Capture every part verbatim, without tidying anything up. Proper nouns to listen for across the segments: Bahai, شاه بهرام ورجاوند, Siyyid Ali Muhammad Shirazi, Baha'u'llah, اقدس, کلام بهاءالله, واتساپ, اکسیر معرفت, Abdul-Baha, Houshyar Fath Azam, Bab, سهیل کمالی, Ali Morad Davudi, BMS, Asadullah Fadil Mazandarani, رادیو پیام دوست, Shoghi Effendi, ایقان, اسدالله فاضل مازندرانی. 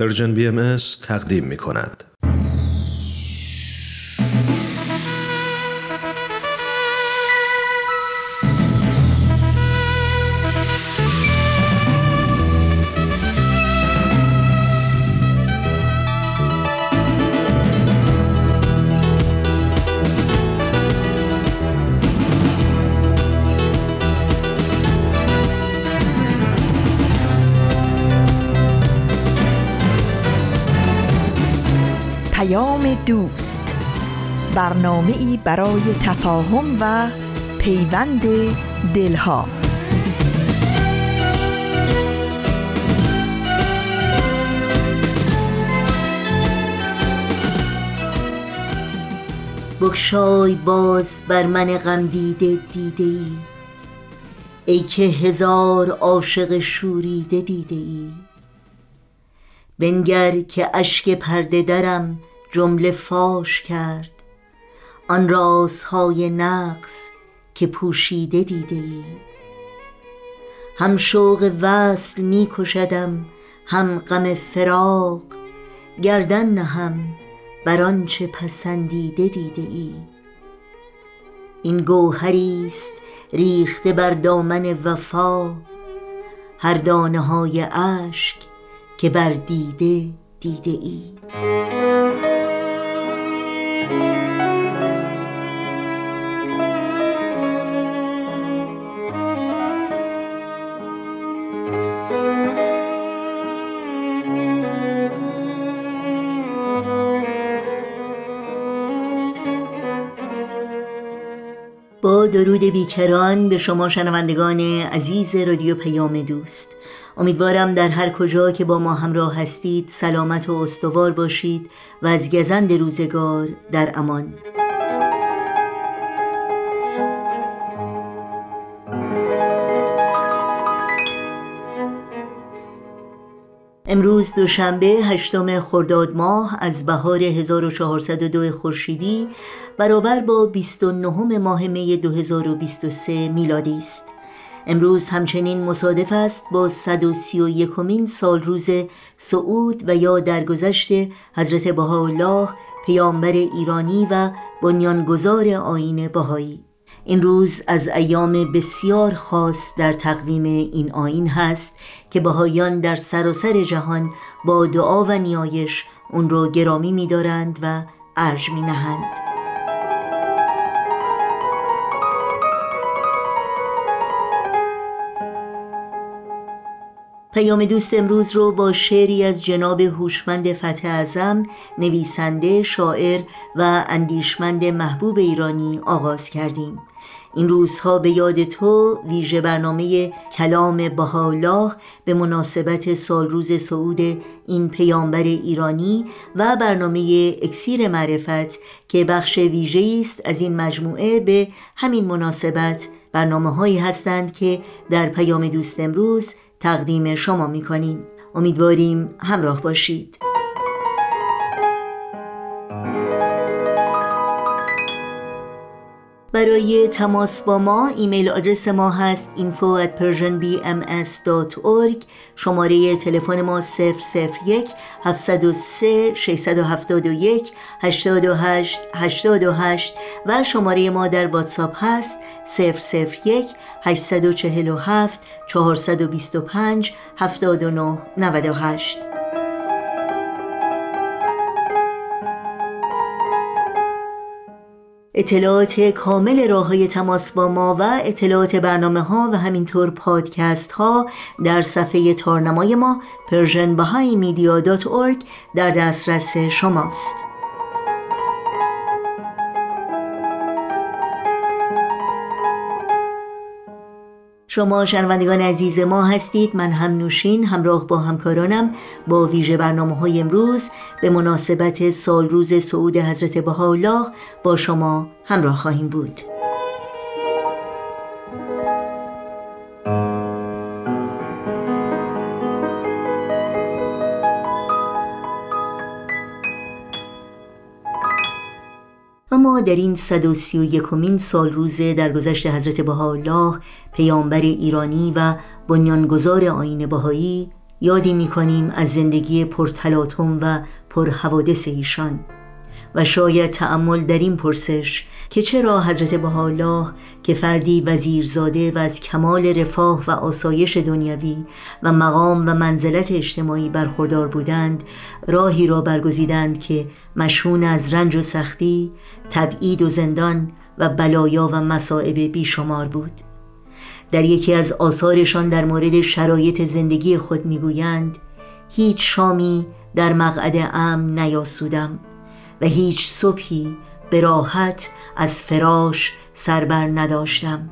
پرژن بی ام اس تقدیم می کند. دوست، برنامه‌ای برای تفاهم و پیوند دلها. بگشای باز بر من غم دیده دیده ای، ای که هزار عاشق شوریده دیده ای. بنگر که اشک پرده درم جمله فاش کرد، آن رازهای نقص که پوشیده دیده ای. هم شوق وصل می کشدم هم غم فراق، گردن نهم بر آنچه پسندیده دیده ای. این گوهری است ریخته بر دامن وفا، هر دانه های اشک که بر دیده دیده ای. با درود بیکران به شما شنوندگان عزیز رادیو پیام دوست، امیدوارم در هر کجا که با ما همراه هستید سلامت و استوار باشید و از گزند روزگار در امان. امروز دوشنبه هشتم خرداد ماه از بهار هزار و چهارصد و دو خورشیدی برابر با بیست و نهم ماه می دو هزار و بیست و سه میلادی است. امروز همچنین مصادف است با صد و سی و یکمین سال روز صعود و یا درگذشت حضرت بهاءالله پیامبر ایرانی و بنیانگذار آیین بهایی. این روز از ایام بسیار خاص در تقویم این آیین هست که بهایان در سراسر جهان با دعا و نیایش اون رو گرامی می دارند و ارج می نهند. پیام دوست امروز رو با شعری از جناب هوشمند فتح اعظم، نویسنده، شاعر و اندیشمند محبوب ایرانی آغاز کردیم. این روزها به یاد تو ویژه برنامه کلام بهاءالله به مناسبت سال روز صعود این پیامبر ایرانی و برنامه اکسیر معرفت که بخش ویژه‌ای است از این مجموعه به همین مناسبت برنامه هایی هستند که در پیام دوست امروز تقدیم شما می‌کنیم. امیدواریم همراه باشید. برای تماس با ما ایمیل آدرس ما هست info at persianbms dot org. شماره تلفن ما صفر صفر یک هفت صفر سه شش هفت یک هشت هشت هشت هشت و شماره ما در واتساپ هست صفر صفر یک هشت چهار چهار هفت چهار دو پنج هفت نه نه هشت. اطلاعات کامل راه‌های تماس با ما و اطلاعات برنامه‌ها و همینطور پادکست‌ها در صفحه تارنمای ما پرژن بهایی مدیا دات اورگ در دسترس شماست. شما شنوندگان عزیز ما هستید. من هم نوشین همراه با همکارانم با ویژه برنامه‌های امروز به مناسبت سال روز صعود حضرت بهاءالله با شما همراه خواهیم بود. ما در این صد و سی و یکمین سال روز درگذشت حضرت بهاءالله پیامبر ایرانی و بنیانگذار آیین بهایی یادی می‌کنیم از زندگی پرتلاطم و پرحوادث ایشان و شاید تأمل در این پرسش که چرا حضرت بهاءالله که فردی وزیرزاده و از کمال رفاه و آسایش دنیوی و مقام و منزلت اجتماعی برخوردار بودند، راهی را برگزیدند که مشهون از رنج و سختی، تبعید و زندان و بلایا و مصائب بیشمار بود. در یکی از آثارشان در مورد شرایط زندگی خود میگویند: هیچ شامی در مقعد امن نیاسودم و هیچ صبحی به راحت از فراش سربر نداشتم.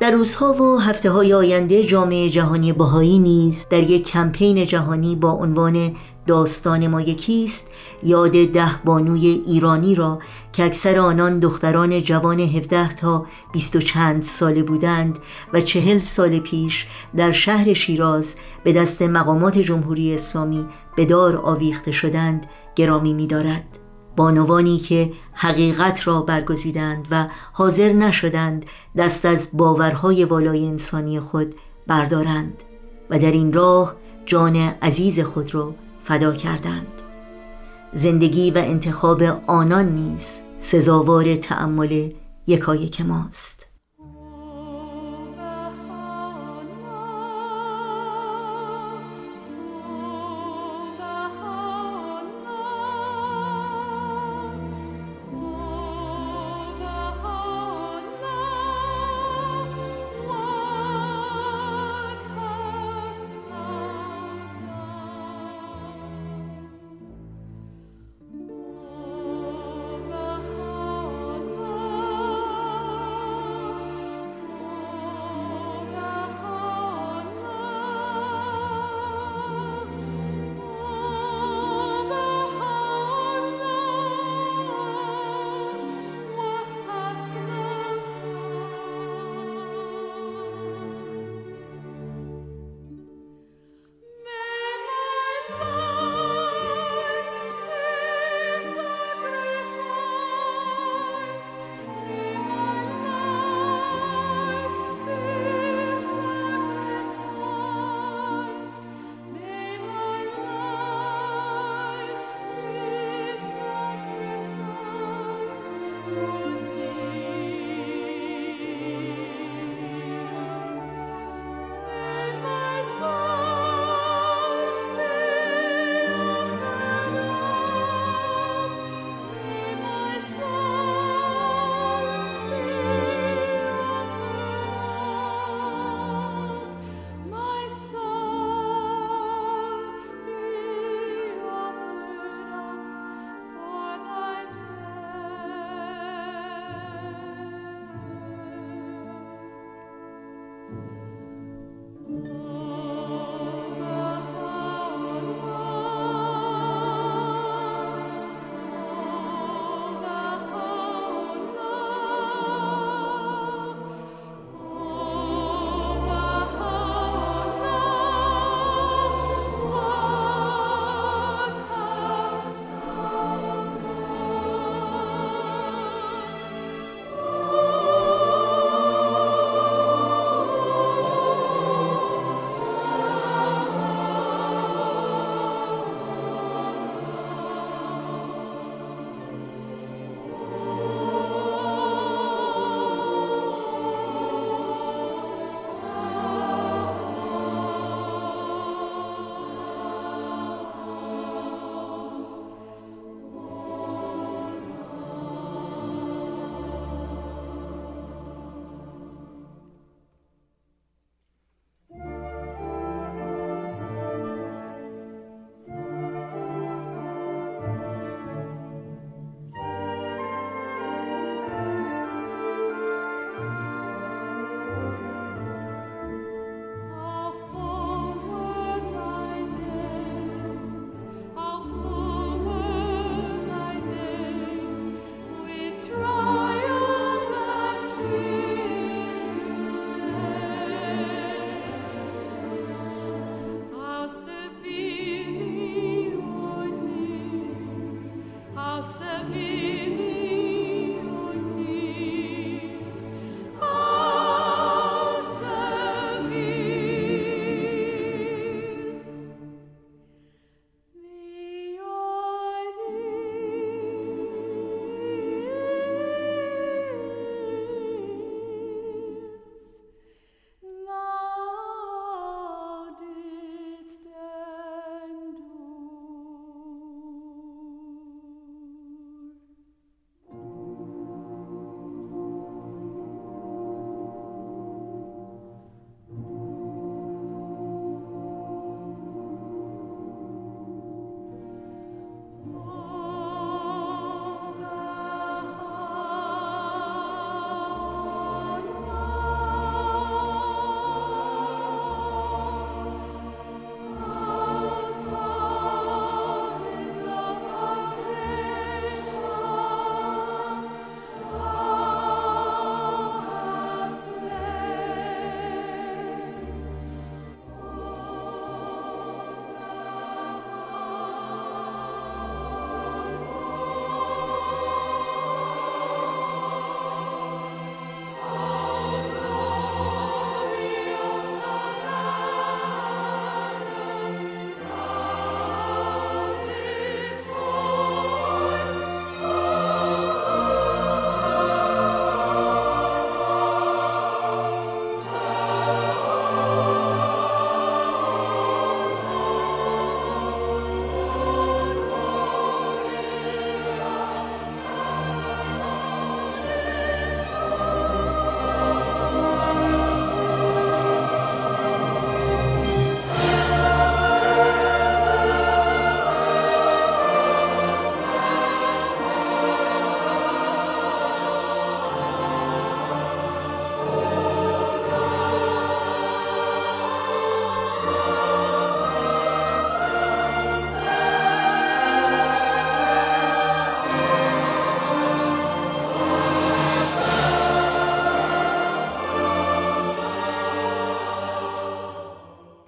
در روزها و هفته های آینده جامعه جهانی بهایی نیز در یک کمپین جهانی با عنوان داستان ما یکیست یاد ده بانوی ایرانی را که اکثر آنان دختران جوان هفده تا بیست و چند ساله بودند و چهل سال پیش در شهر شیراز به دست مقامات جمهوری اسلامی به دار آویخته شدند گرامی می‌دارد. بانوانی که حقیقت را برگزیدند و حاضر نشدند دست از باورهای والای انسانی خود بردارند و در این راه جان عزیز خود را فدا کردند. زندگی و انتخاب آنان نیز سزاوار تأمل یکایک ماست.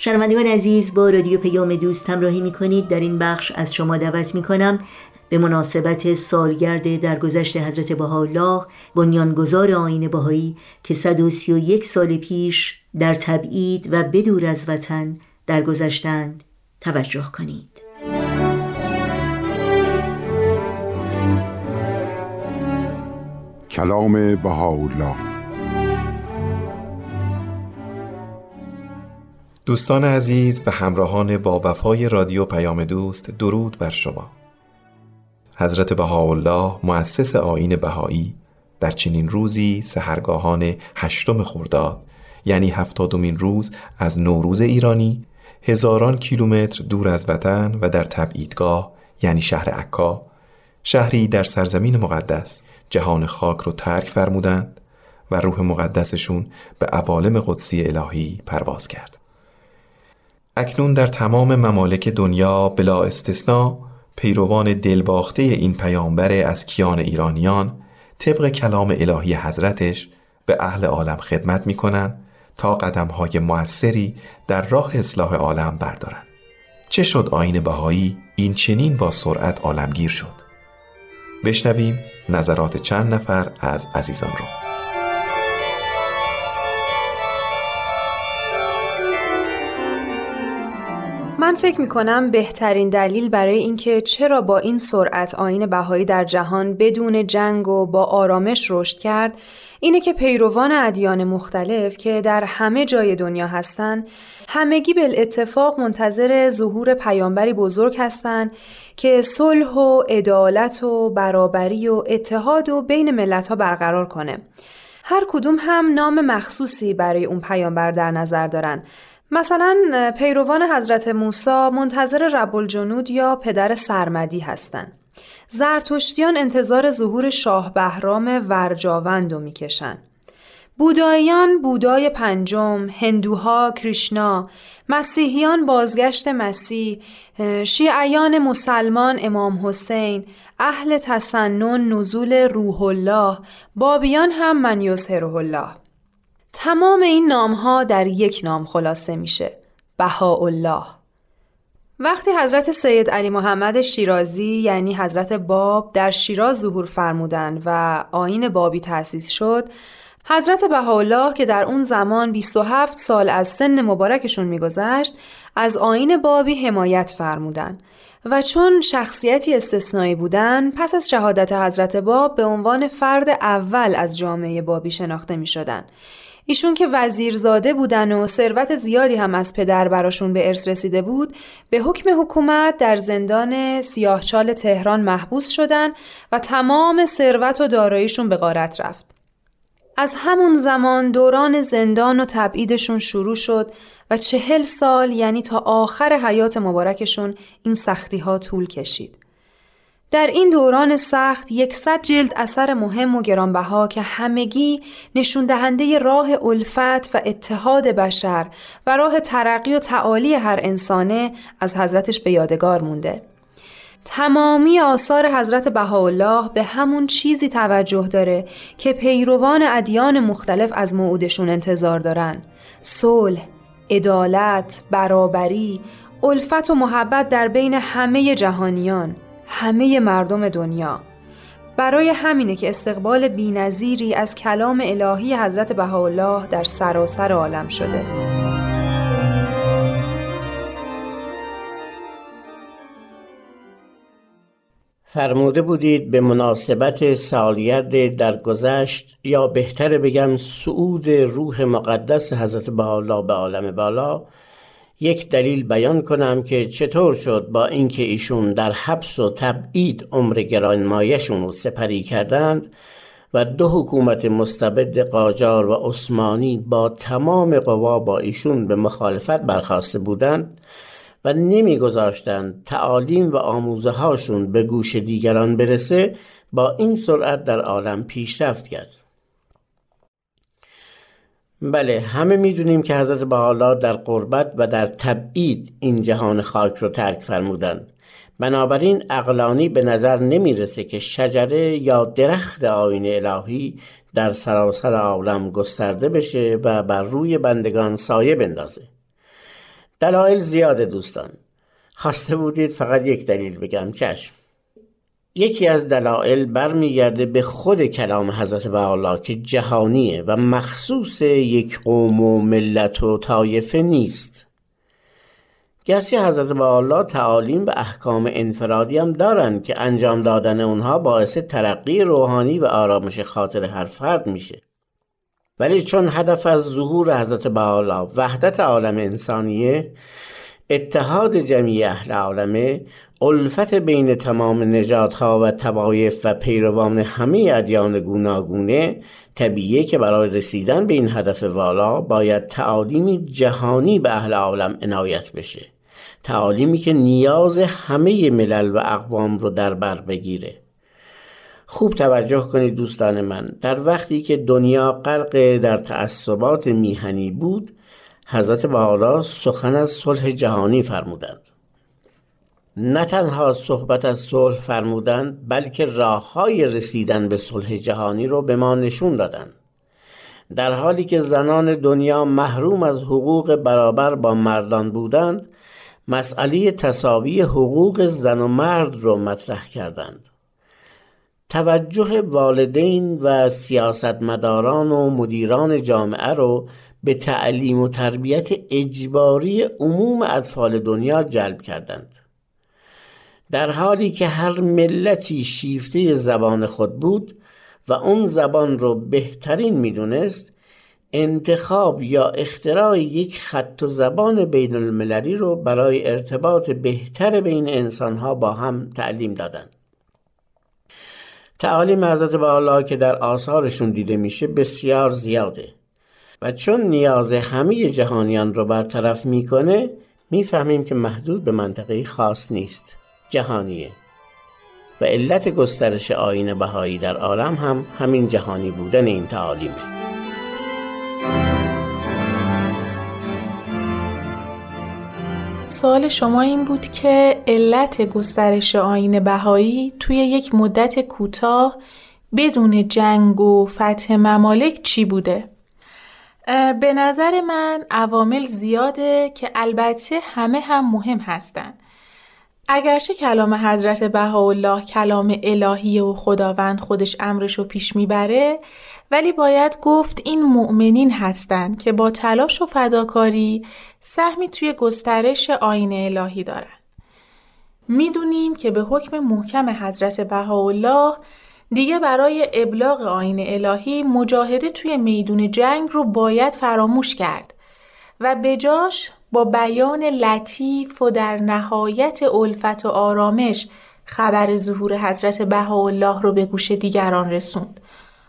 شنوندگان عزیز، با رادیو پیام دوست همراهی می‌کنید. در این بخش از شما دعوت می‌کنم به مناسبت سالگرد درگذشت حضرت بهاءالله، بنیانگذار آیین بهایی که صد و سی و یک سال پیش در تبعید و بدور از وطن درگذشتند، توجه کنید. کلام بهاءالله. دوستان عزیز و همراهان با وفای رادیو پیام دوست، درود بر شما. حضرت بهاءالله مؤسس آیین بهایی در چنین روزی سحرگاهان هشتم خرداد، یعنی هفتادمین روز از نوروز ایرانی، هزاران کیلومتر دور از وطن و در تبعیدگاه یعنی شهر عکا، شهری در سرزمین مقدس، جهان خاک رو ترک فرمودند و روح مقدسشون به عوالم قدسی الهی پرواز کرد. اکنون در تمام ممالک دنیا بلا استثناء پیروان دلباخته این پیامبر از کیان ایرانیان طبق کلام الهی حضرتش به اهل عالم خدمت می کنند تا قدم‌های مؤثری در راه اصلاح عالم بردارند. چه شد آیین بهایی این چنین با سرعت عالمگیر شد؟ بشنویم نظرات چند نفر از عزیزان رو. من فکر می‌کنم بهترین دلیل برای اینکه چرا با این سرعت آیین بهایی در جهان بدون جنگ و با آرامش رشد کرد، اینه که پیروان ادیان مختلف که در همه جای دنیا هستن، همگی بالاتفاق منتظر ظهور پیامبری بزرگ هستن که صلح و عدالت و برابری و اتحاد و بین ملت‌ها برقرار کنه. هر کدوم هم نام مخصوصی برای اون پیامبر در نظر دارن. مثلا پیروان حضرت موسی منتظر رب الجنود یا پدر سرمدی هستند. زرتشتیان انتظار ظهور شاه بهرام ورجاوند رو میکشن. بوداییان بودای پنجم، هندوها کریشنا، مسیحیان بازگشت مسیح، شیعیان مسلمان امام حسین، اهل تسنن نزول روح الله، بابیان هم من یظهره الله. تمام این نام‌ها در یک نام خلاصه میشه: بهاءالله. وقتی حضرت سید علی محمد شیرازی یعنی حضرت باب در شیراز ظهور فرمودند و آیین بابی تأسیس شد، حضرت بهاءالله که در اون زمان بیست و هفت سال از سن مبارکشون میگذشت، از آیین بابی حمایت فرمودند و چون شخصیتی استثنایی بودند، پس از شهادت حضرت باب به عنوان فرد اول از جامعه بابی شناخته میشدند. ایشون که وزیرزاده بودن و ثروت زیادی هم از پدر براشون به ارث رسیده بود، به حکم حکومت در زندان سیاهچال تهران محبوس شدن و تمام ثروت و داراییشون به غارت رفت. از همون زمان دوران زندان و تبعیدشون شروع شد و چهل سال یعنی تا آخر حیات مبارکشون این سختی ها طول کشید. در این دوران سخت یکصد جلد اثر مهم و گرانبها که همگی نشون دهنده راه الفت و اتحاد بشر و راه ترقی و تعالی هر انسانه از حضرتش به یادگار مونده. تمامی آثار حضرت بهاءالله به همون چیزی توجه داره که پیروان ادیان مختلف از موعودشون انتظار دارن: صلح، عدالت، برابری، الفت و محبت در بین همه جهانیان، همه مردم دنیا. برای همینه که استقبال بی‌نظیری از کلام الهی حضرت بهاءالله در سراسر عالم شده. فرموده بودید به مناسبت سالگرد درگذشت، یا بهتر بگم صعود روح مقدس حضرت بهاءالله به عالم بالا، یک دلیل بیان کنم که چطور شد با اینکه ایشون در حبس و تبعید عمر گرانمایشون رو سپری کردند و دو حکومت مستبد قاجار و عثمانی با تمام قوا با ایشون به مخالفت برخاسته بودند و نمی‌گذاشتند تعالیم و آموزه هاشون به گوش دیگران برسه، با این سرعت در عالم پیشرفت کرد. بله، همه میدونیم که حضرت بهاءالله در قربت و در تبعید این جهان خاک رو ترک فرمودند. بنابراین عقلانی به نظر نمیرسه که شجره یا درخت آیین الهی در سراسر عالم گسترده بشه و بر روی بندگان سایه بندازه. دلایل زیاده دوستان. خواسته بودید فقط یک دلیل بگم، چشم. یکی از دلایل برمیگرده به خود کلام حضرت بهاءالله که جهانیه و مخصوص یک قوم و ملت و طایفه نیست. گرچه حضرت بهاءالله تعالیم و احکام انفرادی هم دارن که انجام دادن اونها باعث ترقی روحانی و آرامش خاطر هر فرد میشه، ولی چون هدف از ظهور حضرت بهاءالله وحدت عالم انسانیه، اتحاد جمعی اهل عالمه، الفت بین تمام نژادها و طوایف و پیروان همه ادیان گوناگونه، طبیعیه که برای رسیدن به این هدف والا باید تعالیمی جهانی به اهل عالم عنایت بشه، تعالیمی که نیاز همه ملل و اقوام رو در بر بگیره. خوب توجه کنید دوستان من، در وقتی که دنیا غرق در تعصبات میهنی بود، حضرت بهاءالله سخن از صلح جهانی فرمودند. نه تنها صحبت از صلح فرمودند، بلکه راه‌های رسیدن به صلح جهانی رو به ما نشون دادند. در حالی که زنان دنیا محروم از حقوق برابر با مردان بودند، مسئله تساوی حقوق زن و مرد رو مطرح کردند. توجه والدین و سیاستمداران و مدیران جامعه رو به تعلیم و تربیت اجباری عموم اطفال دنیا جلب کردند. در حالی که هر ملتی شیفته زبان خود بود و اون زبان رو بهترین میدونست، انتخاب یا اختراع یک خط و زبان بین المللی رو برای ارتباط بهتر بین انسانها با هم تعلیم دادند. تعالیم حضرت بهاءالله که در آثارشون دیده میشه بسیار زیاده و چون نیاز همه جهانیان رو برطرف میکنه، میفهمیم که محدود به منطقه خاص نیست، جهانیه و علت گسترش آیین بهایی در عالم هم همین جهانی بودن این تعالیمه. سوال شما این بود که علت گسترش آیین بهایی توی یک مدت کوتاه بدون جنگ و فتح ممالک چی بوده؟ به نظر من عوامل زیاده که البته همه هم مهم هستن. اگرچه کلام حضرت بهاءالله کلام الهی و خداوند خودش امرشو پیش میبره، ولی باید گفت این مؤمنین هستند که با تلاش و فداکاری سهمی توی گسترش آیین الهی دارن. میدونیم که به حکم محکم حضرت بهاءالله دیگه برای ابلاغ آیین الهی مجاهده توی میدون جنگ رو باید فراموش کرد و به جاش با بیان لطیف و در نهایت الفت و آرامش خبر ظهور حضرت بهاءالله رو به گوش دیگران رسوند.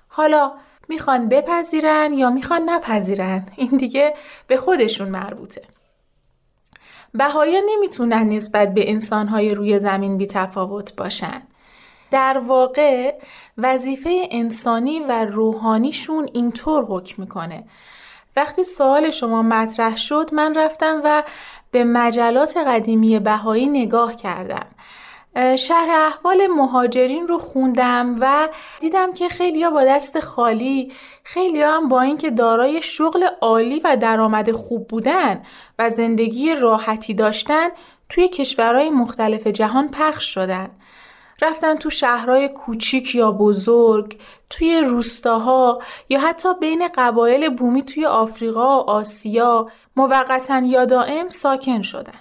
حالا میخوان بپذیرن یا میخوان نپذیرن، این دیگه به خودشون مربوطه. بهاییان نمیتونن نسبت به انسانهای روی زمین بی تفاوت باشن. در واقع وظیفه انسانی و روحانیشون اینطور حکم میکنه. وقتی سوال شما مطرح شد، من رفتم و به مجلات قدیمی بهایی نگاه کردم. شرح احوال مهاجرین رو خوندم و دیدم که خیلیا با دست خالی، خیلیا هم با اینکه دارای شغل عالی و درآمد خوب بودن و زندگی راحتی داشتن، توی کشورهای مختلف جهان پخش شدن. رفتن تو شهرهای کوچیک یا بزرگ، توی روستاها یا حتی بین قبایل بومی توی آفریقا و آسیا، موقتاً یا دائم ساکن شدن.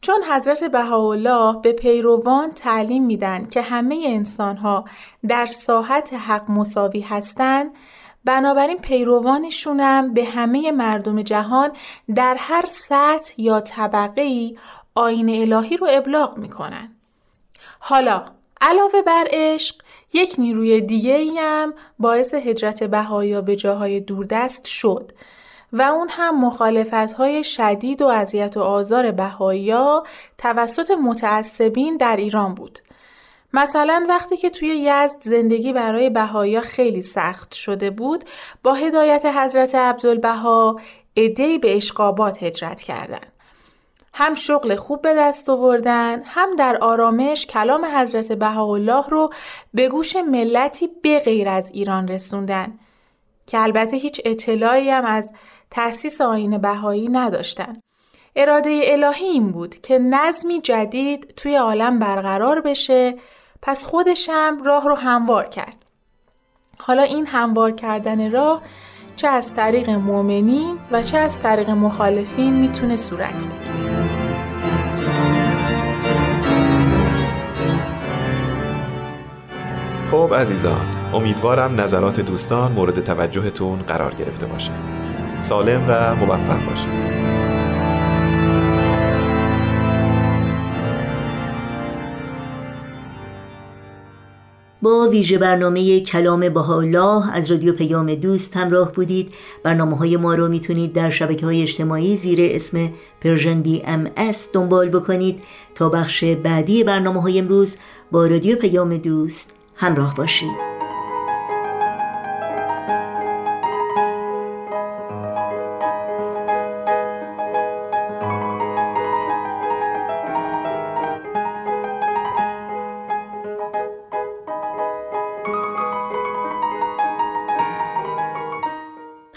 چون حضرت بهاءالله به پیروان تعلیم میدن که همه انسانها در ساحت حق مساوی هستند، بنابراین پیروانشونم به همه مردم جهان در هر سطح یا طبقه‌ای آیین الهی رو ابلاغ میکنن. حالا علاوه بر عشق، یک نیروی دیگه‌ای هم باعث هجرت بهائیان به جاهای دوردست شد و اون هم مخالفت‌های شدید و اذیت و آزار بهائیان توسط متعصبین در ایران بود. مثلا وقتی که توی یزد زندگی برای بهائیان خیلی سخت شده بود، با هدایت حضرت عبدالبها عده‌ای به اشقابات هجرت کردند. هم شغل خوب به دست آوردن، هم در آرامش کلام حضرت بهاءالله رو به گوش ملتی به غیر از ایران رسوندن که البته هیچ اطلاعی هم از تأسیس آیین بهایی نداشتند. اراده الهی این بود که نظمی جدید توی عالم برقرار بشه، پس خودش هم راه رو هموار کرد. حالا این هموار کردن راه چه از طریق مؤمنین و چه از طریق مخالفین میتونه صورت بگیره. خب عزیزان، امیدوارم نظرات دوستان مورد توجهتون قرار گرفته باشه. سالم و موفق باشید. با ویژه برنامه کلام بهاءالله از رادیو پیام دوست همراه بودید. برنامه‌های ما رو میتونید در شبکه‌های اجتماعی زیر اسم پرژن بی ام اس دنبال بکنید. تا بخش بعدی برنامه‌های امروز با رادیو پیام دوست همراه باشید.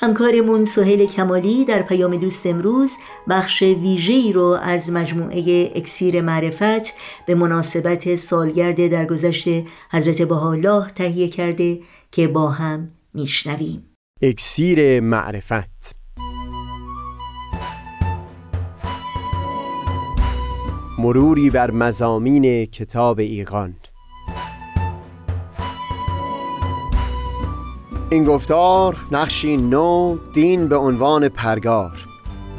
همکارمون سهیل کمالی در پیام دوست امروز بخش ویژه‌ای رو از مجموعه اکسیر معرفت به مناسبت سالگرد درگذشت حضرت بهاءالله تهیه کرده که با هم میشنویم. اکسیر معرفت. مروری بر مضامین کتاب ایقان. این گفتار نقشی نو دین به عنوان پرگار.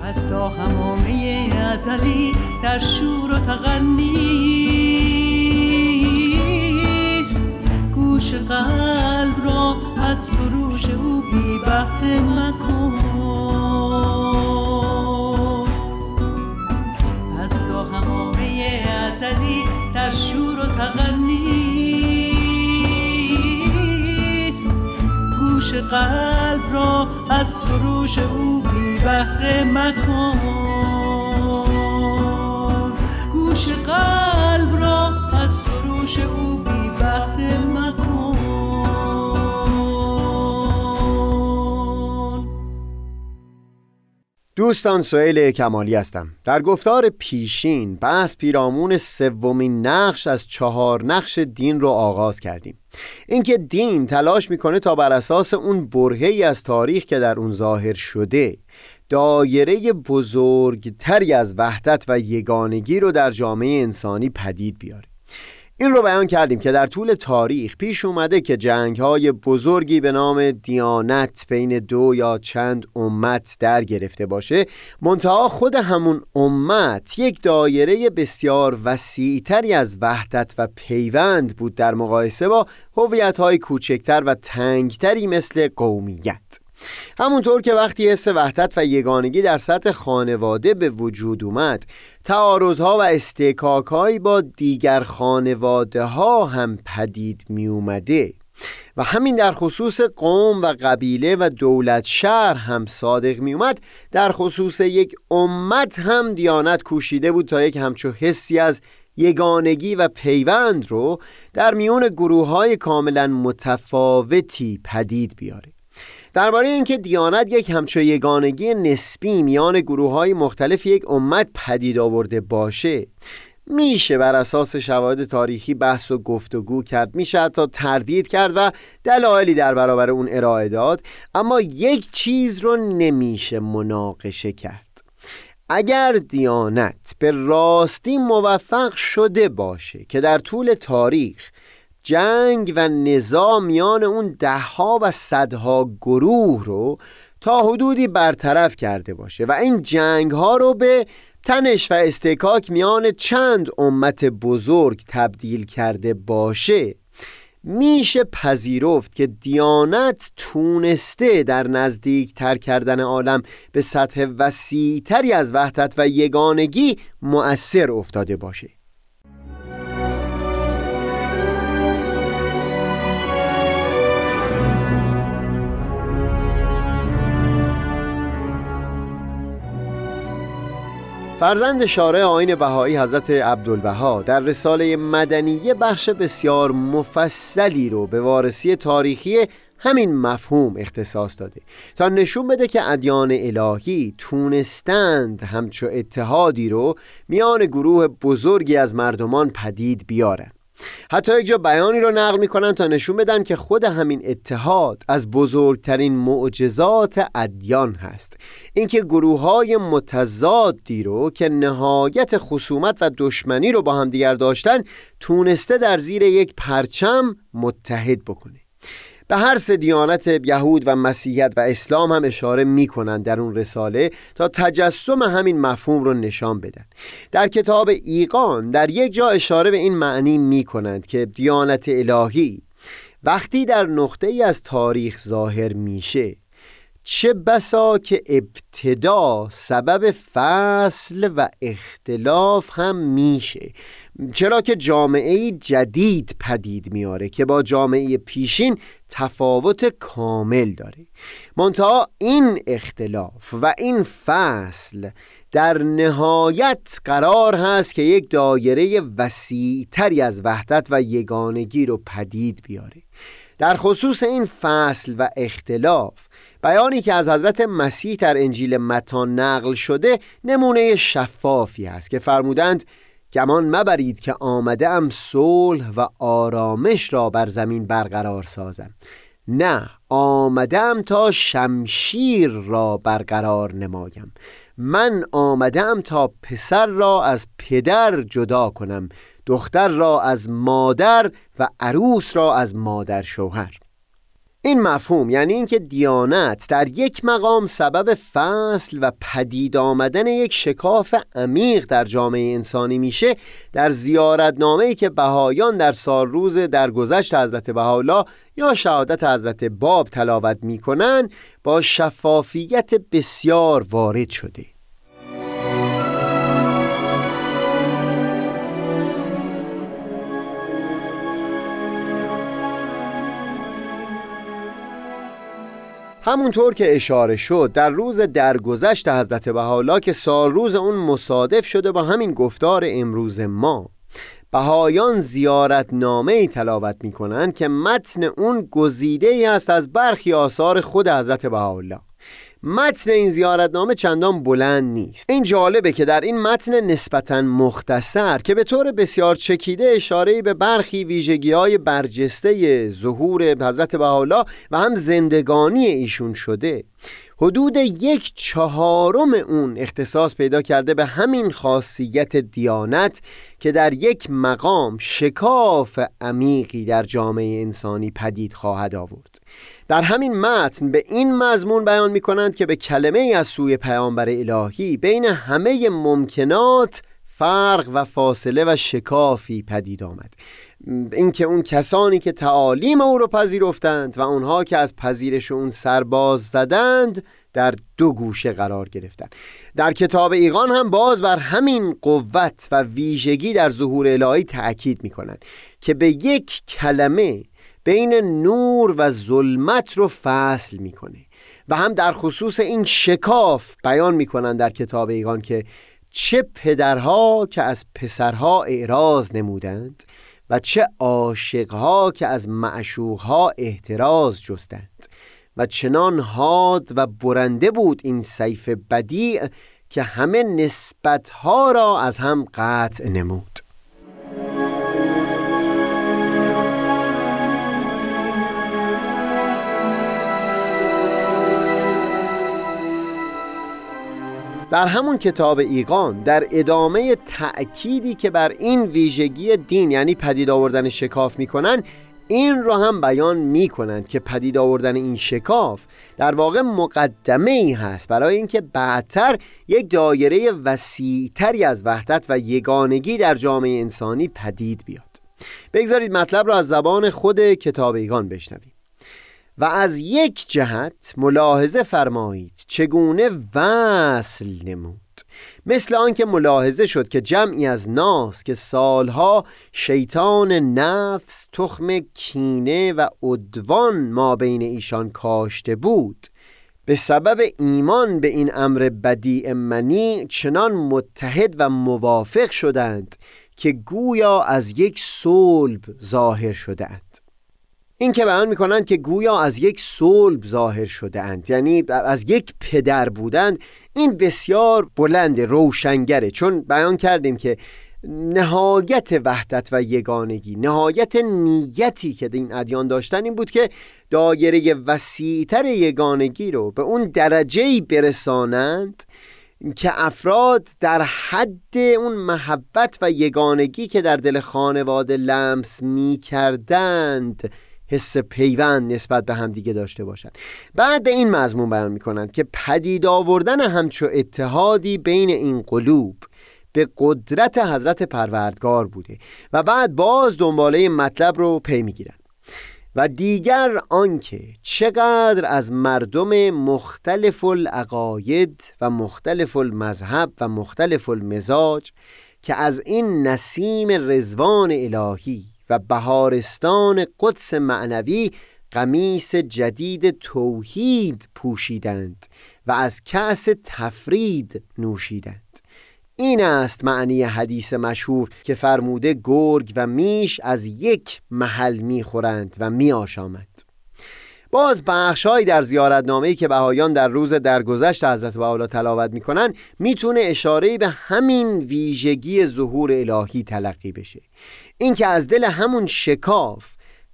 از تا همامه ازلی در شور و تغنیست، گوش قلب را از سروش او بی بهره مکن. از تا همامه ازلی در شور و تغنیست، گوش قلب را از سروش او بی بهره مکن. گوش قلب را از سروش او بی بهره مکن. دوستان، سهیل کمالی هستم. در گفتار پیشین بحث پیرامون سومین نقش از چهار نقش دین رو آغاز کردیم. اینکه دین تلاش میکنه تا بر اساس اون برهه‌ای از تاریخ که در اون ظاهر شده دایره بزرگتری از وحدت و یگانگی رو در جامعه انسانی پدید بیاره. این رو بیان کردیم که در طول تاریخ پیش اومده که جنگ‌های بزرگی به نام دیانت بین دو یا چند امت در گرفته باشه، منتها خود همون امت یک دایره بسیار وسیع‌تری از وحدت و پیوند بود در مقایسه با هویت‌های کوچکتر و تنگتری مثل قومیت. همونطور که وقتی حس وحدت و یگانگی در سطح خانواده به وجود اومد، تعارضها و استکاکهایی با دیگر خانواده ها هم پدید می اومده و همین در خصوص قوم و قبیله و دولت شهر هم صادق می اومد، در خصوص یک امت هم دیانت کوشیده بود تا یک همچو حسی از یگانگی و پیوند رو در میون گروه‌های کاملا متفاوتی پدید بیاره. درباره اینکه دیانت یک همچو یگانگی نسبی میان گروه‌های مختلف یک امت پدید آورده باشه، میشه بر اساس شواهد تاریخی بحث و گفتگو کرد، میشه حتی تردید کرد و دلایلی در برابر اون ارائه داد، اما یک چیز رو نمیشه مناقشه کرد. اگر دیانت به راستی موفق شده باشه که در طول تاریخ جنگ و نزاع میان اون دهها و صدها گروه رو تا حدودی برطرف کرده باشه و این جنگ ها رو به تنش و استکاک میان چند امت بزرگ تبدیل کرده باشه، میشه پذیرفت که دیانت تونسته در نزدیک تر کردن عالم به سطح وسیع تری از وحدت و یگانگی مؤثر افتاده باشه. فرزند شارع آیین بهایی حضرت عبدالبها در رساله مدنیه بخش بسیار مفصلی رو به وارسی تاریخی همین مفهوم اختصاص داده تا نشون بده که ادیان الهی تونستند همچو اتحادی رو میان گروه بزرگی از مردمان پدید بیارن. حتی یک جا بیانی رو نقل میکنن تا نشون بدن که خود همین اتحاد از بزرگترین معجزات ادیان هست، اینکه گروه‌های متضادی رو که نهایت خصومت و دشمنی رو با هم دیگر داشتن تونسته در زیر یک پرچم متحد بکنه. به هر سه دیانت یهود و مسیحیت و اسلام هم اشاره می کنند در اون رساله تا تجسم همین مفهوم رو نشان بدن. در کتاب ایقان در یک جا اشاره به این معنی می کنند که دیانت الهی وقتی در نقطه ای از تاریخ ظاهر میشه چه بسا که ابتدا سبب فصل و اختلاف هم میشه، چرا که جامعه جدید پدید میاره که با جامعه پیشین تفاوت کامل داره، منتها این اختلاف و این فصل در نهایت قرار هست که یک دایره وسیع‌تری از وحدت و یگانگی رو پدید بیاره. در خصوص این فصل و اختلاف بیانی که از حضرت مسیح در انجیل متی نقل شده نمونه شفافی است که فرمودند گمان مبرید که آمده ام صلح و آرامش را بر زمین برقرار سازم، نه آمدم تا شمشیر را برقرار نمایم، من آمدم تا پسر را از پدر جدا کنم، دختر را از مادر و عروس را از مادر شوهر. این مفهوم یعنی اینکه دیانت در یک مقام سبب فصل و پدید آمدن یک شکاف عمیق در جامعه انسانی میشه، در زیارتنامه‌ای که بهایان در سالروز درگذشت حضرت بهاءالله یا شهادت حضرت باب تلاوت میکنن با شفافیت بسیار وارد شده. همونطور که اشاره شد در روز درگذشت حضرت بهاءالله که سال روز اون مصادف شده با همین گفتار امروز ما، بهایان زیارتنامه‌ای تلاوت می‌کنند که متن اون گزیده‌ای است از برخی آثار خود حضرت بهاءالله. متن این زیارتنامه چندان بلند نیست. این جالبه که در این متن نسبتاً مختصر که به طور بسیار چکیده اشاره‌ای به برخی ویژگی‌های برجسته ظهور حضرت بهاءالله و هم زندگانی ایشون شده، حدود یک چهارم اون اختصاص پیدا کرده به همین خاصیت دیانت که در یک مقام شکاف عمیقی در جامعه انسانی پدید خواهد آورد. در همین متن به این مضمون بیان می کنند که به کلمه از سوی پیامبر الهی بین همه ممکنات فرق و فاصله و شکافی پدید آمد، اینکه اون کسانی که تعالیم او رو پذیرفتند و اونها که از پذیرش اون سرباز زدند در دو گوشه قرار گرفتند. در کتاب ایقان هم باز بر همین قوت و ویژگی در ظهور الهی تأکید می‌کنند که به یک کلمه بین نور و ظلمت رو فصل می‌کنه و هم در خصوص این شکاف بیان می‌کنند در کتاب ایقان که چه پدرها که از پسرها اعراض نمودند و چه عاشقها که از معشوقها احتراز جستند و چنان حاد و برنده بود این سیف بدیع که همه نسبتها را از هم قطع نمود. در همون کتاب ایقان در ادامه تأکیدی که بر این ویژگی دین یعنی پدید آوردن شکاف میکنن، این را هم بیان میکنند که پدید آوردن این شکاف در واقع مقدمه ای هست برای اینکه بعدتر یک دایره وسیع‌تری از وحدت و یگانگی در جامعه انسانی پدید بیاد. بگذارید مطلب را از زبان خود کتاب ایقان بشنویم. و از یک جهت ملاحظه فرمایید چگونه وصل نمود، مثل آنکه ملاحظه شد که جمعی از ناس که سالها شیطان نفس تخم کینه و عدوان ما بین ایشان کاشته بود، به سبب ایمان به این امر بدیع منیع چنان متحد و موافق شدند که گویا از یک صلب ظاهر شدند. این که بیان میکنند که گویا از یک صلب ظاهر شده اند، یعنی از یک پدر بودند، این بسیار بلند روشنگره، چون بیان کردیم که نهایت وحدت و یگانگی، نهایت نیتی که این ادیان داشتن این بود که دایره وسیع‌تر یگانگی رو به اون درجه‌ای برسانند که افراد در حد اون محبت و یگانگی که در دل خانواده لمس می کردند حس پیوند نسبت به همدیگه داشته باشند. بعد به این مضمون بیان می کنند که پدید آوردن همچو اتحادی بین این قلوب به قدرت حضرت پروردگار بوده و بعد باز دنباله مطلب رو پی می گیرند. و دیگر آنکه چقدر از مردم مختلف العقاید و مختلف المذهب و مختلف المزاج که از این نسیم رضوان الهی و بهارستان قدس معنوی قمیص جدید توحید پوشیدند و از کأس تفرید نوشیدند. این است معنی حدیث مشهور که فرموده گرگ و میش از یک محل میخورند و میآشامند. باز بخشهایی در زیارتنامه‌ای که بهایان در روز درگذشت حضرت بهاءالله تلاوت میکنند میتونه اشاره‌ای به همین ویژگی ظهور الهی تلقی بشه، اینکه از دل همون شکاف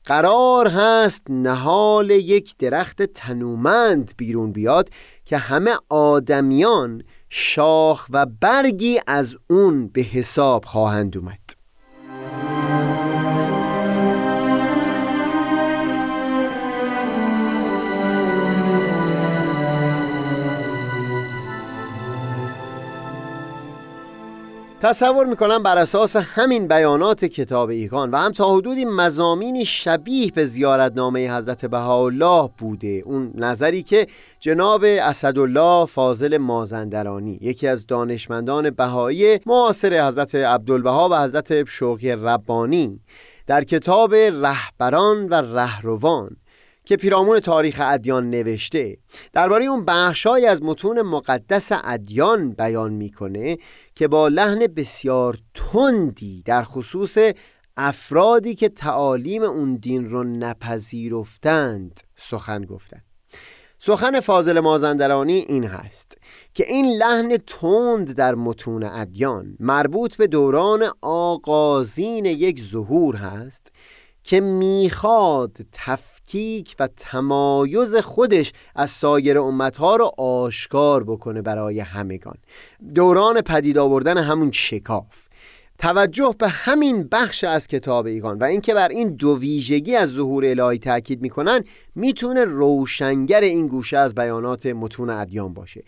قرار هست نهال یک درخت تنومند بیرون بیاد که همه آدمیان شاخ و برگی از اون به حساب خواهند اومد. تصور میکنم بر اساس همین بیانات کتاب ایقان و هم تا حدودی مضامینی شبیه به زیارتنامه حضرت بهاءالله بوده، اون نظری که جناب اسدالله فاضل مازندرانی، یکی از دانشمندان بهایی معاصر حضرت عبدالبها و حضرت شوقی ربانی، در کتاب رهبران و رهروان که پیرامون تاریخ ادیان نوشته درباره اون بخشای از متون مقدس ادیان بیان میکنه که با لحن بسیار تندی در خصوص افرادی که تعالیم اون دین رو نپذیرفتند سخن گفتند. سخن فاضل مازندرانی این هست که این لحن تند در متون ادیان مربوط به دوران آغازین یک ظهور هست که میخواد تف کیک و تمایز خودش از سایر امتها رو آشکار بکنه برای همگان. دوران پدید آوردن همون شکاف، توجه به همین بخش از کتاب ایقان و اینکه بر این دو ویژگی از ظهور الهی تاکید میکنن میتونه روشنگر این گوشه از بیانات متون ادیان باشه.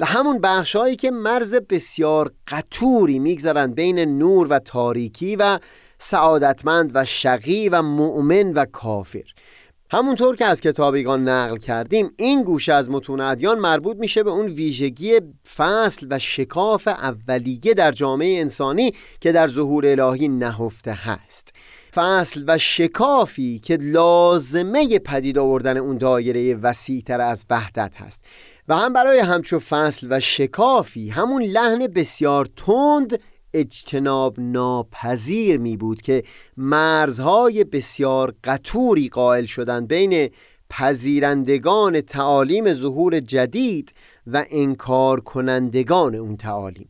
همون بخشهایی که مرز بسیار قطوری میگذارن بین نور و تاریکی و سعادتمند و شقی و مؤمن و کافر. همونطور که از کتابیگان نقل کردیم این گوشه از متون ادیان مربوط میشه به اون ویژگی فصل و شکاف اولیه در جامعه انسانی که در ظهور الهی نهفته هست، فصل و شکافی که لازمه پدید آوردن اون دایره وسیع‌تر از وحدت هست و هم برای همچو فصل و شکافی همون لحن بسیار تند اجتناب ناپذیر می بود که مرزهای بسیار قطوری قائل شدن بین پذیرندگان تعالیم ظهور جدید و انکار کنندگان اون تعالیم.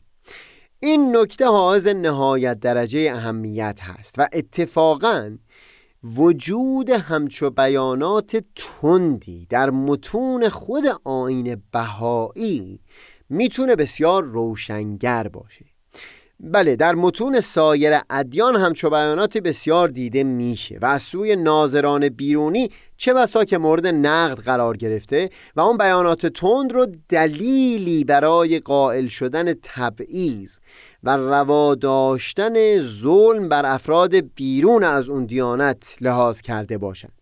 این نکته حائز نهایت درجه اهمیت هست و اتفاقاً وجود همچو بیانات تندی در متون خود آیین بهایی میتونه بسیار روشنگر باشه. بله، در متون سایر ادیان همچو بیاناتی بسیار دیده میشه و از سوی ناظران بیرونی چه بسا که مورد نقد قرار گرفته و اون بیانات تند رو دلیلی برای قائل شدن تبعیض و روا داشتن ظلم بر افراد بیرون از اون دیانت لحاظ کرده باشند.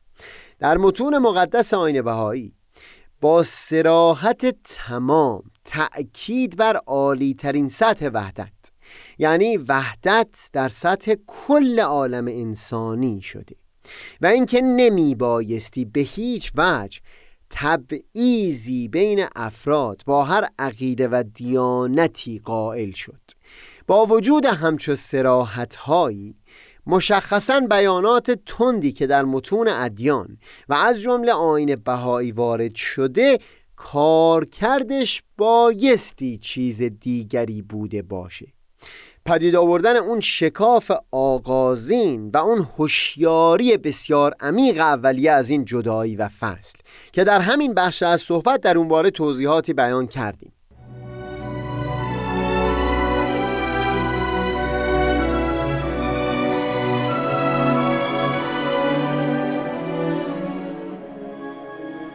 در متون مقدس آیین بهایی با صراحت تمام تأکید بر عالی ترین سطح وحدت، یعنی وحدت در سطح کل عالم انسانی شده و اینکه نمی بایستی به هیچ وجه تبعیضی بین افراد با هر عقیده و دیانتی قائل شد. با وجود همچو صراحت‌هایی، مشخصاً بیانات تندی که در متون ادیان و از جمله آیین بهایی وارد شده، کارکردش بایستی چیز دیگری بوده باشه. پدید آوردن اون شکاف آغازین و اون هوشیاری بسیار عمیق اولیه از این جدایی و فصل که در همین بخش از صحبت در اون باره توضیحاتی بیان کردیم.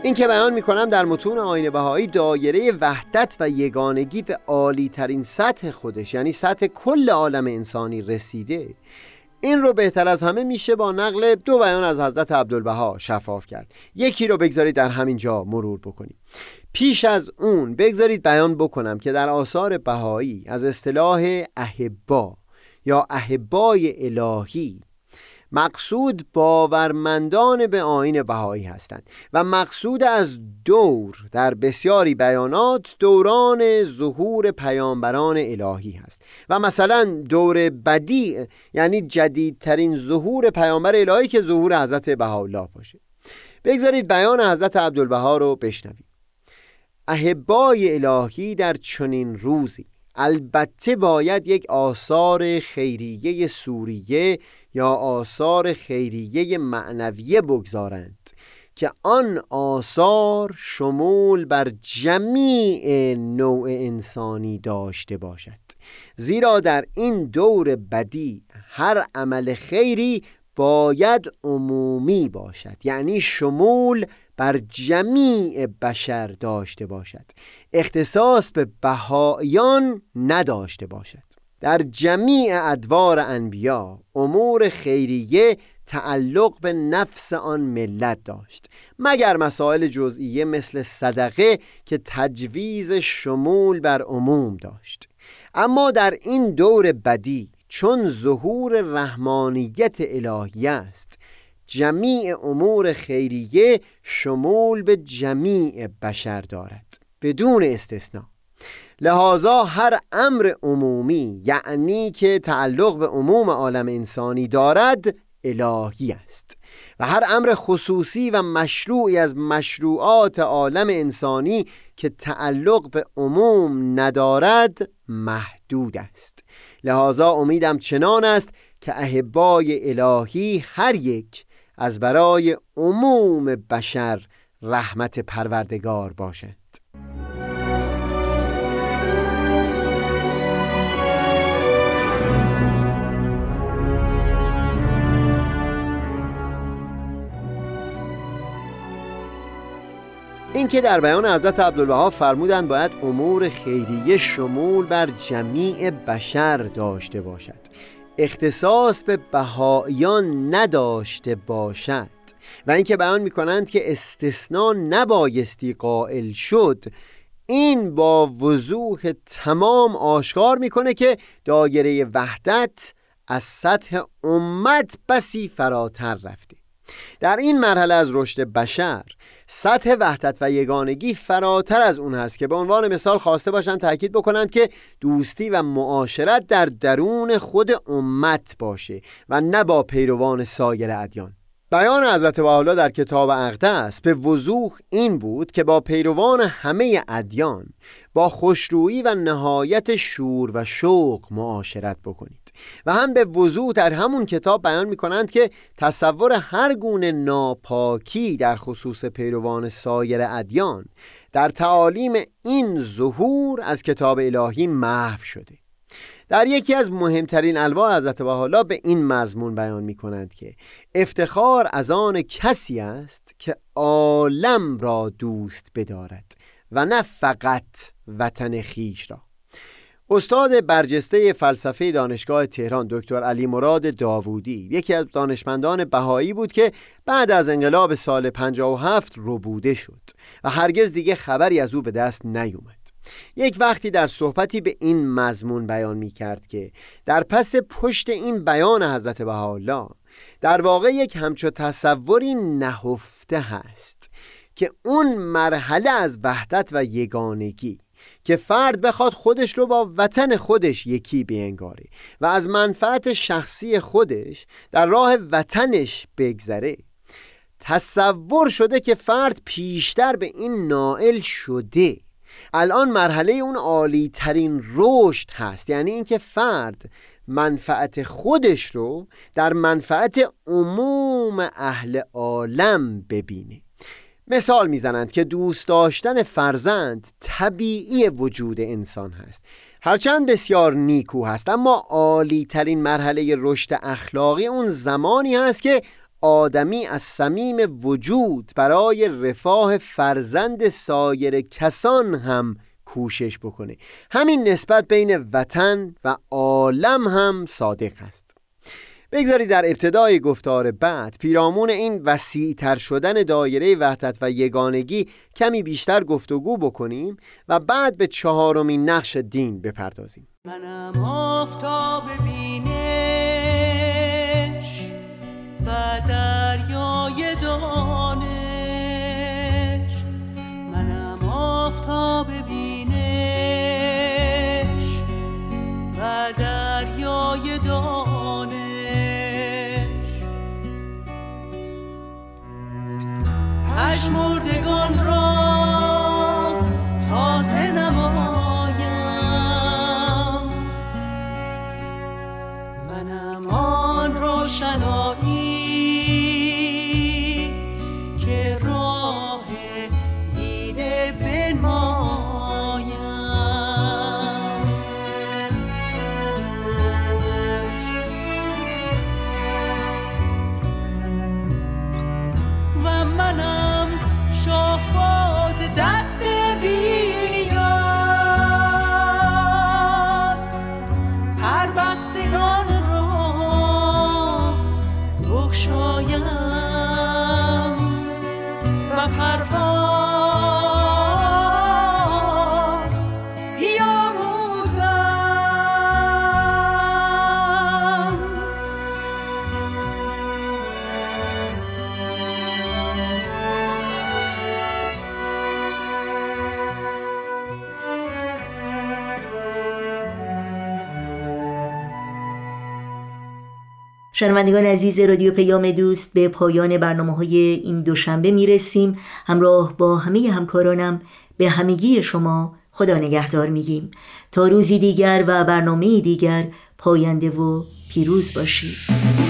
این که بیان میکنم در متون آیین بهایی دایره وحدت و یگانگی به عالی ترین سطح خودش، یعنی سطح کل عالم انسانی رسیده، این رو بهتر از همه میشه با نقل دو بیان از حضرت عبدالبها شفاف کرد. یکی رو بگذارید در همین جا مرور بکنیم. پیش از اون بگذارید بیان بکنم که در آثار بهایی از اصطلاح احبا یا احبای الهی مقصود باورمندان به آیین بهایی هستند و مقصود از دور در بسیاری بیانات دوران ظهور پیامبران الهی هست و مثلا دور بدیع یعنی جدیدترین ظهور پیامبر الهی که ظهور حضرت بهاءالله باشه. بگذارید بیان حضرت عبدالبها رو بشنویم. احبای الهی در چنین روزی البته باید یک آثار خیریه سوریه یا آثار خیریه معنویه بگذارند که آن آثار شمول بر جمیع نوع انسانی داشته باشد، زیرا در این دور بدیع هر عمل خیری باید عمومی باشد، یعنی شمول بر جمیع بشر داشته باشد، اختصاص به بهائیان نداشته باشد. در جمیع ادوار انبیا امور خیریه تعلق به نفس آن ملت داشت، مگر مسائل جزئیه مثل صدقه که تجویز شمول بر عموم داشت. اما در این دور بدیع چون ظهور رحمانیت الهی است، جمیع امور خیریه شمول به جمیع بشر دارد بدون استثنا. لذا هر امر عمومی، یعنی که تعلق به عموم عالم انسانی دارد، الهی است و هر امر خصوصی و مشروعی از مشروعات عالم انسانی که تعلق به عموم ندارد محدود است. لذا امیدم چنان است که احبای الهی هر یک از برای عموم بشر رحمت پروردگار باشد. این که در بیان حضرت عبدالبها فرمودند باید امور خیریه شمول بر جمیع بشر داشته باشد، اختصاص به بهائیان نداشته باشد و اینکه بیان می‌کنند که استثنا نبایستی قائل شد، این با وضوح تمام آشکار می‌کنه که دایره وحدت از سطح امت بسی فراتر رفته. در این مرحله از رشد بشر سطح وحدت و یگانگی فراتر از اون هست که به عنوان مثال خواسته باشند تأکید بکنند که دوستی و معاشرت در درون خود امت باشه و نه با پیروان سایر ادیان. بیان حضرت بهاءالله در کتاب اقدس به وضوح این بود که با پیروان همه ادیان با خوشرویی و نهایت شور و شوق معاشرت بکنید و هم به وضوح در همون کتاب بیان می کنند که تصور هر گونه ناپاکی در خصوص پیروان سایر ادیان در تعالیم این ظهور از کتاب الهی محو شده. در یکی از مهمترین الواح حضرت بهاءالله به این مضمون بیان می کنند که افتخار از آن کسی است که عالم را دوست بدارد و نه فقط وطن خیش را. استاد برجسته فلسفه دانشگاه تهران دکتر علی مراد داوودی یکی از دانشمندان بهایی بود که بعد از انقلاب سال پنجاه و هفت ربوده شد و هرگز دیگه خبری از او به دست نیومد. یک وقتی در صحبتی به این مضمون بیان می کرد که در پس پشت این بیان حضرت بهاءالله در واقع یک همچو تصوری نهفته هست که اون مرحله از وحدت و یگانگی که فرد بخواد خودش رو با وطن خودش یکی بینگاره و از منفعت شخصی خودش در راه وطنش بگذره. تصور شده که فرد پیشتر به این نائل شده. الان مرحله اون عالی ترین رشد هست، یعنی اینکه فرد منفعت خودش رو در منفعت عموم اهل عالم ببینه. مثال میزنند که دوست داشتن فرزند طبیعی وجود انسان هست، هرچند بسیار نیکو هست، اما عالی ترین مرحله رشد اخلاقی اون زمانی هست که آدمی از صمیم وجود برای رفاه فرزند سایر کسان هم کوشش بکنه. همین نسبت بین وطن و عالم هم صادق است. بگذارید در ابتدای گفتار بعد پیرامون این وسیع‌تر شدن دایره وحدت و یگانگی کمی بیشتر گفتگو بکنیم و بعد به چهارمین نقش دین بپردازیم. منم آفتاب بینش و دریای دانش، منم آفتاب بینش و دریای دانش. پژمردگان را تازه نمایم، منم آن روشنایی که راه دیده بنمایم. و منم شاهباز دست بی‌نیاز، هر بستگان را بگشایم و پرواز بیاموزم. شنوندگان عزیز رادیو پیام دوست، به پایان برنامه‌های این دوشنبه میرسیم. همراه با همه همکارانم به همگی شما خدا نگهدار میگیم تا روزی دیگر و برنامه‌ای دیگر. پاینده و پیروز باشید.